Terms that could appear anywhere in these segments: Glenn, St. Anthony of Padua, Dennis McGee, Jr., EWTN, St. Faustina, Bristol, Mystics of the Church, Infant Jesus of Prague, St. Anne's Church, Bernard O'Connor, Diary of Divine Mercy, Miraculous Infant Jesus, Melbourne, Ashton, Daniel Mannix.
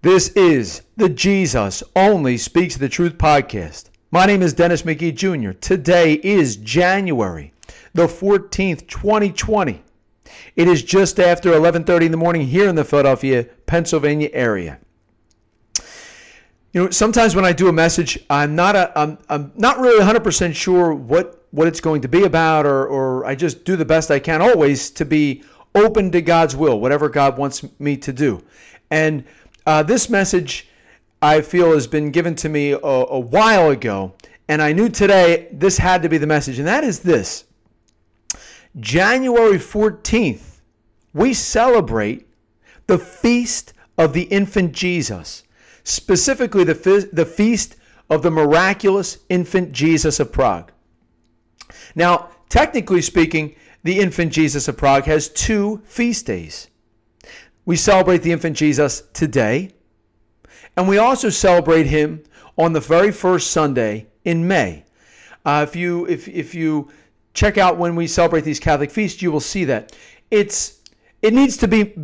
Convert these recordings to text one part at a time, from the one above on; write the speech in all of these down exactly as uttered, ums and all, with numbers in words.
This is the Jesus Only Speaks the Truth podcast. My name is Dennis McGee, Junior Today is January the fourteenth, twenty twenty. It is just after eleven thirty in the morning here in the Philadelphia, Pennsylvania area. You know, sometimes when I do a message, I'm not a, I'm, I'm not really one hundred percent sure what, what it's going to be about, or, or I just do the best I can always to be open to God's will, whatever God wants me to do. And Uh, this message, I feel, has been given to me a, a while ago, and I knew today this had to be the message, and that is this. January fourteenth, we celebrate the Feast of the Infant Jesus, specifically the, fe- the Feast of the Miraculous Infant Jesus of Prague. Now, technically speaking, the Infant Jesus of Prague has two feast days. We celebrate the infant Jesus today, and we also celebrate him on the very first Sunday in May. Uh, if you if if you check out when we celebrate these Catholic feasts, you will see that it's it needs to be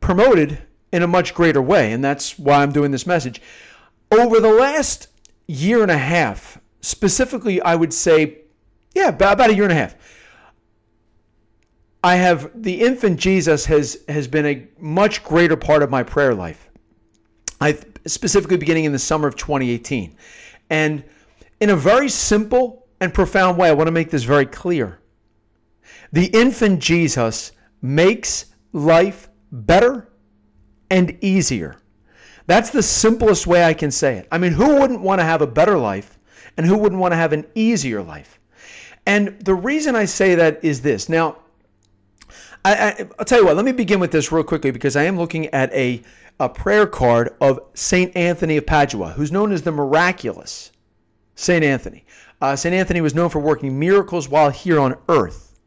promoted in a much greater way, and that's why I'm doing this message. Over the last year and a half, specifically, I would say, yeah, about a year and a half, I have, the infant Jesus has has been a much greater part of my prayer life. I specifically beginning in the summer of twenty eighteen. And in a very simple and profound way, I want to make this very clear. The infant Jesus makes life better and easier. That's the simplest way I can say it. I mean, who wouldn't want to have a better life, and who wouldn't want to have an easier life? And the reason I say that is this. Now, I, I, I'll tell you what, let me begin with this real quickly, because I am looking at a, a prayer card of Saint Anthony of Padua, who's known as the Miraculous Saint Anthony. Uh, Saint Anthony was known for working miracles while here on earth.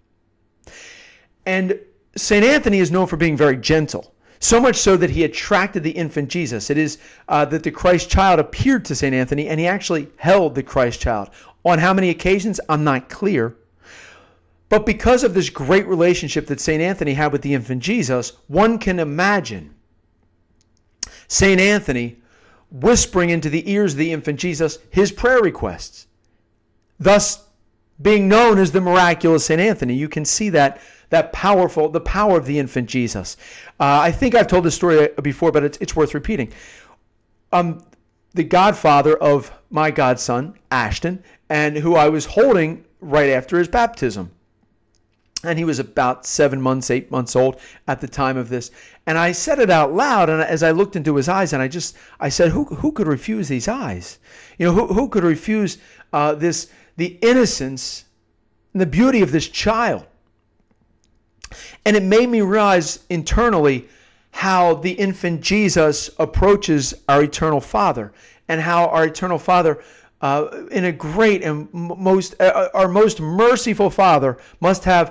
And Saint Anthony is known for being very gentle, so much so that he attracted the infant Jesus. It is uh, that the Christ child appeared to Saint Anthony, and he actually held the Christ child. On how many occasions, I'm not clear. But because of this great relationship that Saint Anthony had with the infant Jesus, one can imagine Saint Anthony whispering into the ears of the infant Jesus his prayer requests, thus being known as the Miraculous Saint Anthony. You can see that that powerful, the power of the infant Jesus. Uh, I think I've told this story before, but it's, it's worth repeating. Um, the godfather of my godson, Ashton, and who I was holding right after his baptism. And he was about seven months, eight months old at the time of this. And I said it out loud, and as I looked into his eyes, and I just, I said, who who could refuse these eyes? You know, who, who could refuse uh, this, the innocence and the beauty of this child? And it made me realize internally how the infant Jesus approaches our eternal Father, and how our eternal Father Uh, in a great and most, uh, our most merciful Father must have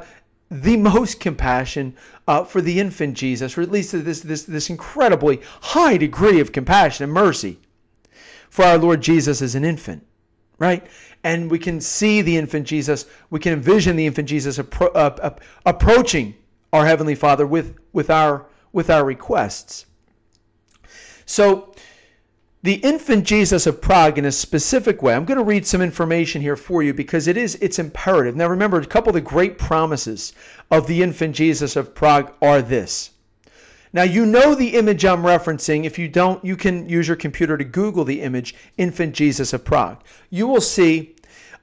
the most compassion uh, for the infant Jesus, or at least this, this, this incredibly high degree of compassion and mercy for our Lord Jesus as an infant, right? And we can see the infant Jesus, we can envision the infant Jesus appro- uh, uh, approaching our Heavenly Father with, with, our, with our requests. So, the infant Jesus of Prague in a specific way. I'm going to read some information here for you, because it is, it's imperative. Now remember, a couple of the great promises of the infant Jesus of Prague are this. Now you know the image I'm referencing. If you don't, you can use your computer to Google the image, infant Jesus of Prague. You will see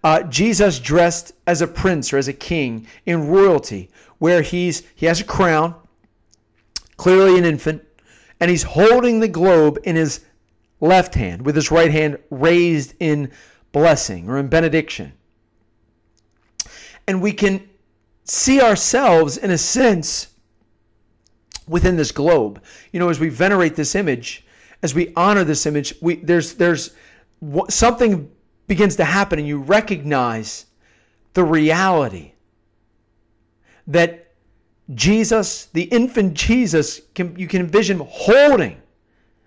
uh, Jesus dressed as a prince or as a king in royalty, where he's he has a crown, clearly an infant, and he's holding the globe in his left hand, with his right hand raised in blessing or in benediction. And we can see ourselves, in a sense, within this globe. You know, as we venerate this image, as we honor this image, we there's there's something begins to happen, and you recognize the reality that Jesus, the infant Jesus, can, you can envision him holding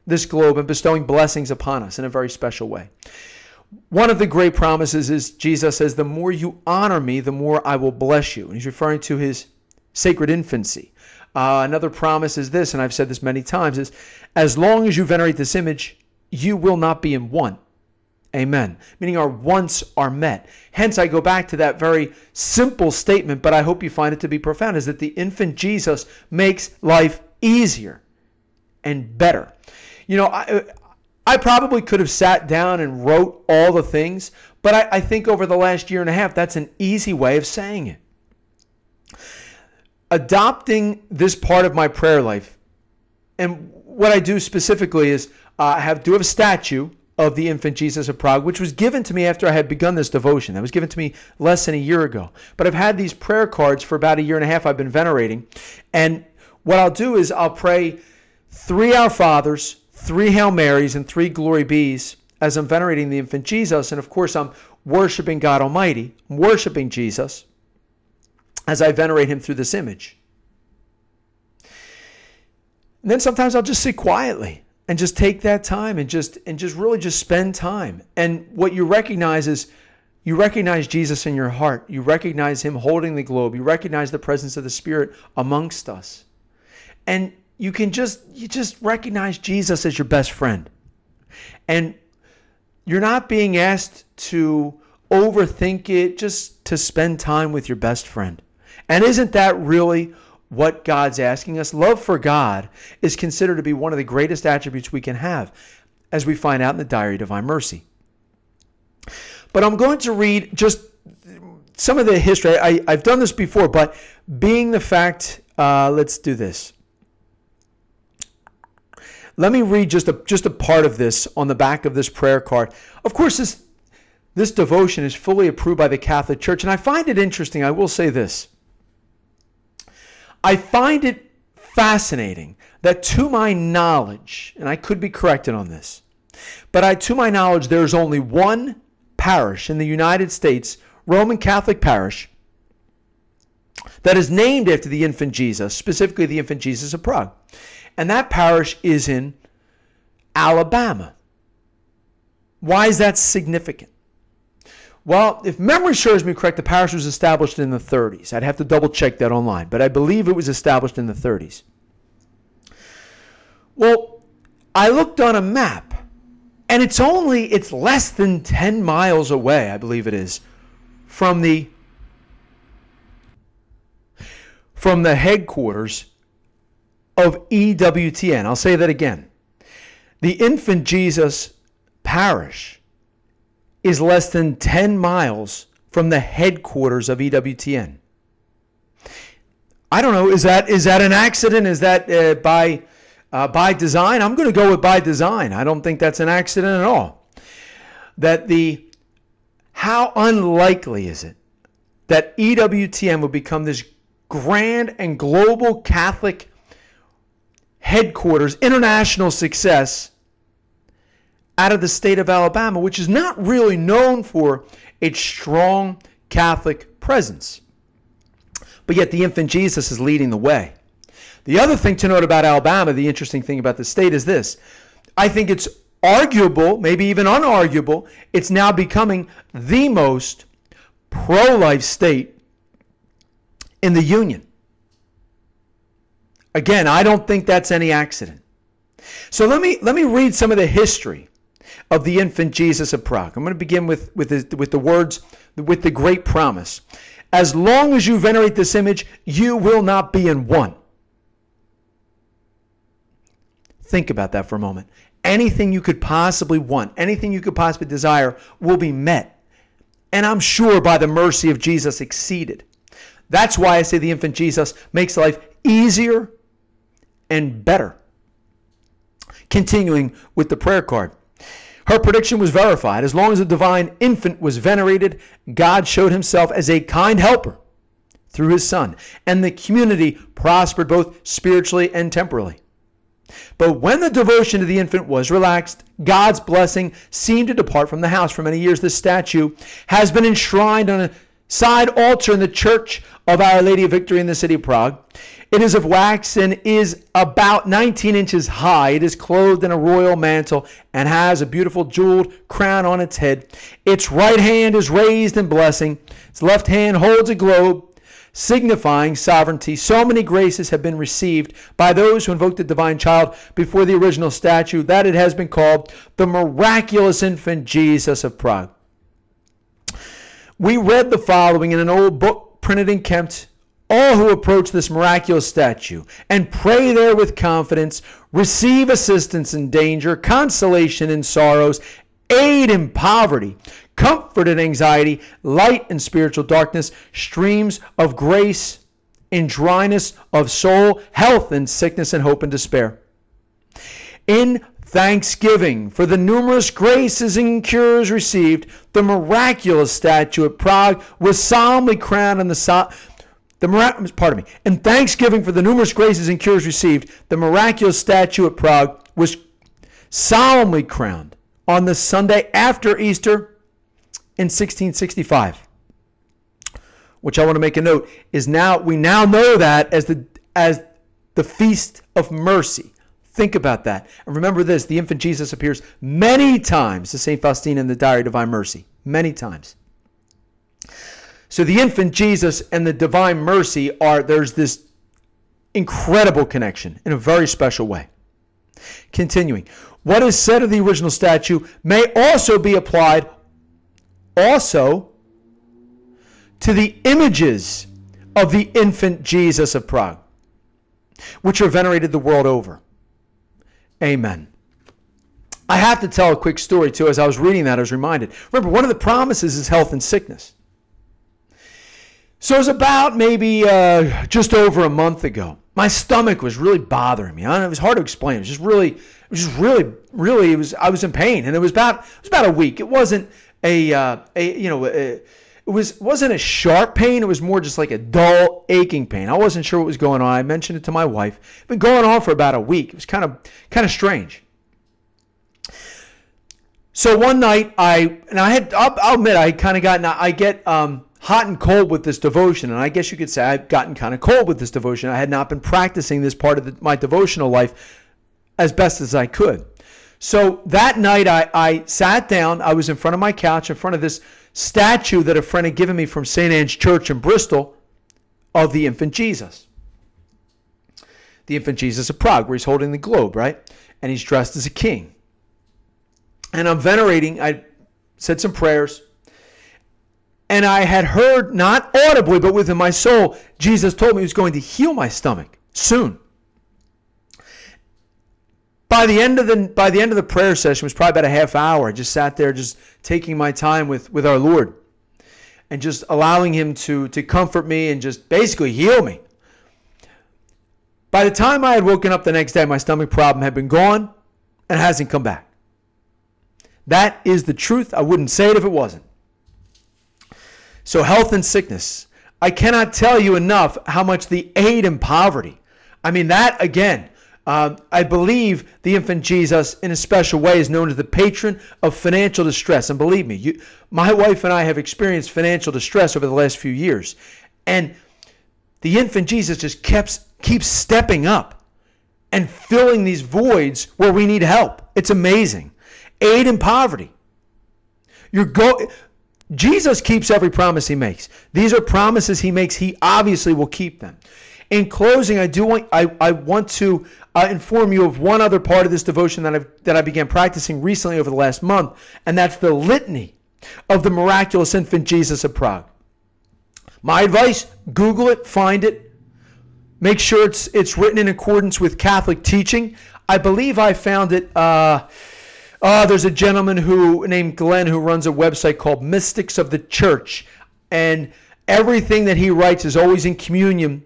this globe and bestowing blessings upon us in a very special way. One of the great promises is Jesus says, the more you honor me, the more I will bless you. And he's referring to his sacred infancy. Uh, another promise is this, and I've said this many times, is as long as you venerate this image, you will not be in want. Amen. Meaning our wants are met. Hence, I go back to that very simple statement, but I hope you find it to be profound, is that the infant Jesus makes life easier and better. You know, I, I probably could have sat down and wrote all the things, but I, I think over the last year and a half, that's an easy way of saying it. Adopting this part of my prayer life, and what I do specifically is uh, I have do have a statue of the Infant Jesus of Prague, which was given to me after I had begun this devotion. That was given to me less than a year ago. But I've had these prayer cards for about a year and a half I've been venerating. And what I'll do is I'll pray three Our Fathers, three Hail Marys, and three Glory Bees as I'm venerating the Infant Jesus. And of course, I'm worshiping God Almighty, I'm worshiping Jesus as I venerate him through this image. And then sometimes I'll just sit quietly and just take that time and just and just really just spend time. And what you recognize is you recognize Jesus in your heart. You recognize him holding the globe. You recognize the presence of the Spirit amongst us. And you can just you just recognize Jesus as your best friend. And you're not being asked to overthink it, just to spend time with your best friend. And isn't that really what God's asking us? Love for God is considered to be one of the greatest attributes we can have, as we find out in the Diary of Divine Mercy. But I'm going to read just some of the history. I, I've done this before, but being the fact, uh, let's do this. Let me read just a just a part of this on the back of this prayer card. Of course, this this devotion is fully approved by the Catholic Church, and I find it interesting. I will say this. I find it fascinating that, to my knowledge, and I could be corrected on this, but I, to my knowledge, there's only one parish in the United States, Roman Catholic parish, that is named after the infant Jesus, specifically the Infant Jesus of Prague. And that parish is in Alabama. Why is that significant? Well, if memory serves me correct, the parish was established in the thirties. I'd have to double check that online, but I believe it was established in the thirties. Well, I looked on a map, and it's only, it's less than ten miles away, I believe it is, from the, from the headquarters of E W T N. I'll say that again. The Infant Jesus Parish is less than ten miles from the headquarters of E W T N. I don't know, is that is that an accident? Is that uh, by uh, by design? I'm going to go with by design. I don't think that's an accident at all. That the how unlikely is it that E W T N would become this grand and global Catholic headquarters, international success, out of the state of Alabama, which is not really known for its strong Catholic presence. But yet the infant Jesus is leading the way. The other thing to note about Alabama, the interesting thing about the state is this. I think it's arguable, maybe even unarguable, it's now becoming the most pro-life state in the Union. Again, I don't think that's any accident. So let me let me read some of the history of the Infant Jesus of Prague. I'm going to begin with, with, the, with the words, with the great promise. As long as you venerate this image, you will not be in want. Think about that for a moment. Anything you could possibly want, anything you could possibly desire will be met. And I'm sure by the mercy of Jesus exceeded. That's why I say the Infant Jesus makes life easier and better. Continuing with the prayer card. Her prediction was verified. As long as the divine infant was venerated, God showed himself as a kind helper through his son, and the community prospered both spiritually and temporally. But when the devotion to the infant was relaxed, God's blessing seemed to depart from the house. For many years, this statue has been enshrined on a side altar in the Church of Our Lady of Victory in the city of Prague. It is of wax and is about nineteen inches high. It is clothed in a royal mantle and has a beautiful jeweled crown on its head. Its right hand is raised in blessing. Its left hand holds a globe. signifying sovereignty. So many graces have been received by those who invoked the divine child before the original statue that it has been called the Miraculous Infant Jesus of Prague. We read the following in an old book printed in Kempt. All who approach this miraculous statue and pray there with confidence, receive assistance in danger, consolation in sorrows, aid in poverty, comfort in anxiety, light in spiritual darkness, streams of grace in dryness of soul, health in sickness, and hope in despair. In thanksgiving for the numerous graces and cures received, the miraculous statue at Prague was solemnly crowned on the so- the miraculous, pardon me, in thanksgiving for the numerous graces and cures received, the miraculous statue at Prague was solemnly crowned on the Sunday after Easter in sixteen sixty-five, which I want to make a note is now we now know that as the as the Feast of Mercy. Think about that. And remember this, the infant Jesus appears many times to Saint Faustina in the Diary of Divine Mercy, many times. So the infant Jesus and the Divine Mercy are, there's this incredible connection in a very special way. Continuing, what is said of the original statue may also be applied also to the images of the infant Jesus of Prague, which are venerated the world over. Amen. I have to tell a quick story too. As I was reading that, I was reminded. Remember, one of the promises is health and sickness. So it was about maybe uh, just over a month ago. My stomach was really bothering me. I don't know, it was hard to explain. It was just really, it was just really, really. It was I was in pain, and it was about it was about a week. It wasn't a, uh, a you know, a, it was wasn't a sharp pain. It was more just like a dull aching pain. I wasn't sure what was going on. I mentioned it to my wife. It's been going on for about a week. It was kind of kind of strange. So one night I and I had I'll, I'll admit I kind of got I get. Um, hot and cold with this devotion, and I guess you could say I've gotten kind of cold with this devotion. I had not been practicing this part of the, my devotional life as best as I could. So that night I, I sat down. I was in front of my couch, in front of this statue that a friend had given me from Saint Anne's Church in Bristol of the infant Jesus. The infant Jesus of Prague, where he's holding the globe, right? And he's dressed as a king. And I'm venerating. I said some prayers. And I had heard, not audibly, but within my soul, Jesus told me he was going to heal my stomach soon. By the end of the by the end of the prayer session, it was probably about a half hour. I just sat there just taking my time with, with our Lord and just allowing him to, to comfort me and just basically heal me. By the time I had woken up the next day, my stomach problem had been gone and hasn't come back. That is the truth. I wouldn't say it if it wasn't. So health and sickness. I cannot tell you enough how much the aid in poverty. I mean, that, again, uh, I believe the infant Jesus in a special way is known as the patron of financial distress. And believe me, you, my wife and I have experienced financial distress over the last few years. And the infant Jesus just kept, keeps stepping up and filling these voids where we need help. It's amazing. Aid in poverty. You're going... Jesus keeps every promise he makes. These are promises he makes. He obviously will keep them. In closing, I do want I, I want to uh, inform you of one other part of this devotion that I've that I began practicing recently over the last month, and that's the litany of the miraculous infant Jesus of Prague. My advice: Google it, find it, make sure it's it's written in accordance with Catholic teaching. I believe I found it. Uh, Uh, there's a gentleman who named Glenn who runs a website called Mystics of the Church. And everything that he writes is always in communion,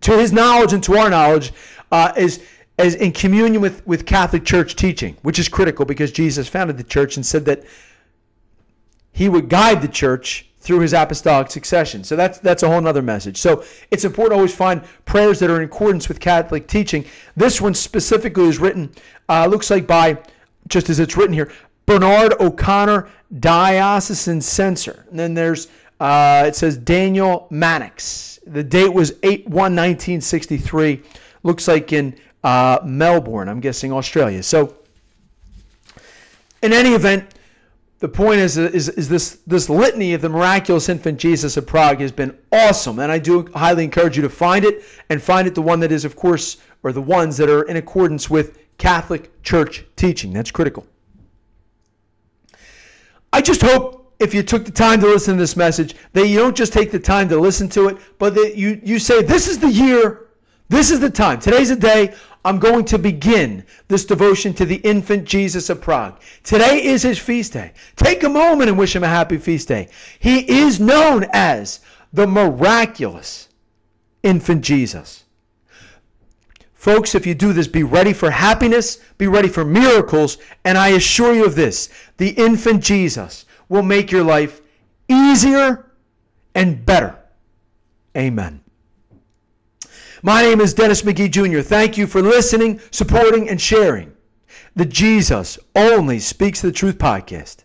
to his knowledge and to our knowledge, uh, is, is in communion with, with Catholic Church teaching, which is critical because Jesus founded the Church and said that he would guide the Church through his apostolic succession. So that's that's a whole other message. So it's important to always find prayers that are in accordance with Catholic teaching. This one specifically is written, uh, looks like by... just as it's written here, Bernard O'Connor, diocesan censor. And then there's, uh, it says Daniel Mannix. The date was eight one nineteen sixty-three. Looks like in uh, Melbourne, I'm guessing Australia. So in any event, the point is, is, is this, this litany of the Miraculous Infant Jesus of Prague has been awesome. And I do highly encourage you to find it, and find it the one that is, of course, or the ones that are in accordance with Catholic Church teaching. That's critical. I just hope if you took the time to listen to this message, that you don't just take the time to listen to it, but that you, you say, this is the year, this is the time. Today's the day. I'm going to begin this devotion to the Infant Jesus of Prague. Today is his feast day. Take a moment and wish him a happy feast day. He is known as the Miraculous Infant Jesus. Folks, if you do this, be ready for happiness, be ready for miracles, and I assure you of this, the Infant Jesus will make your life easier and better. Amen. My name is Dennis McGee, Junior Thank you for listening, supporting, and sharing the Jesus Only Speaks the Truth podcast.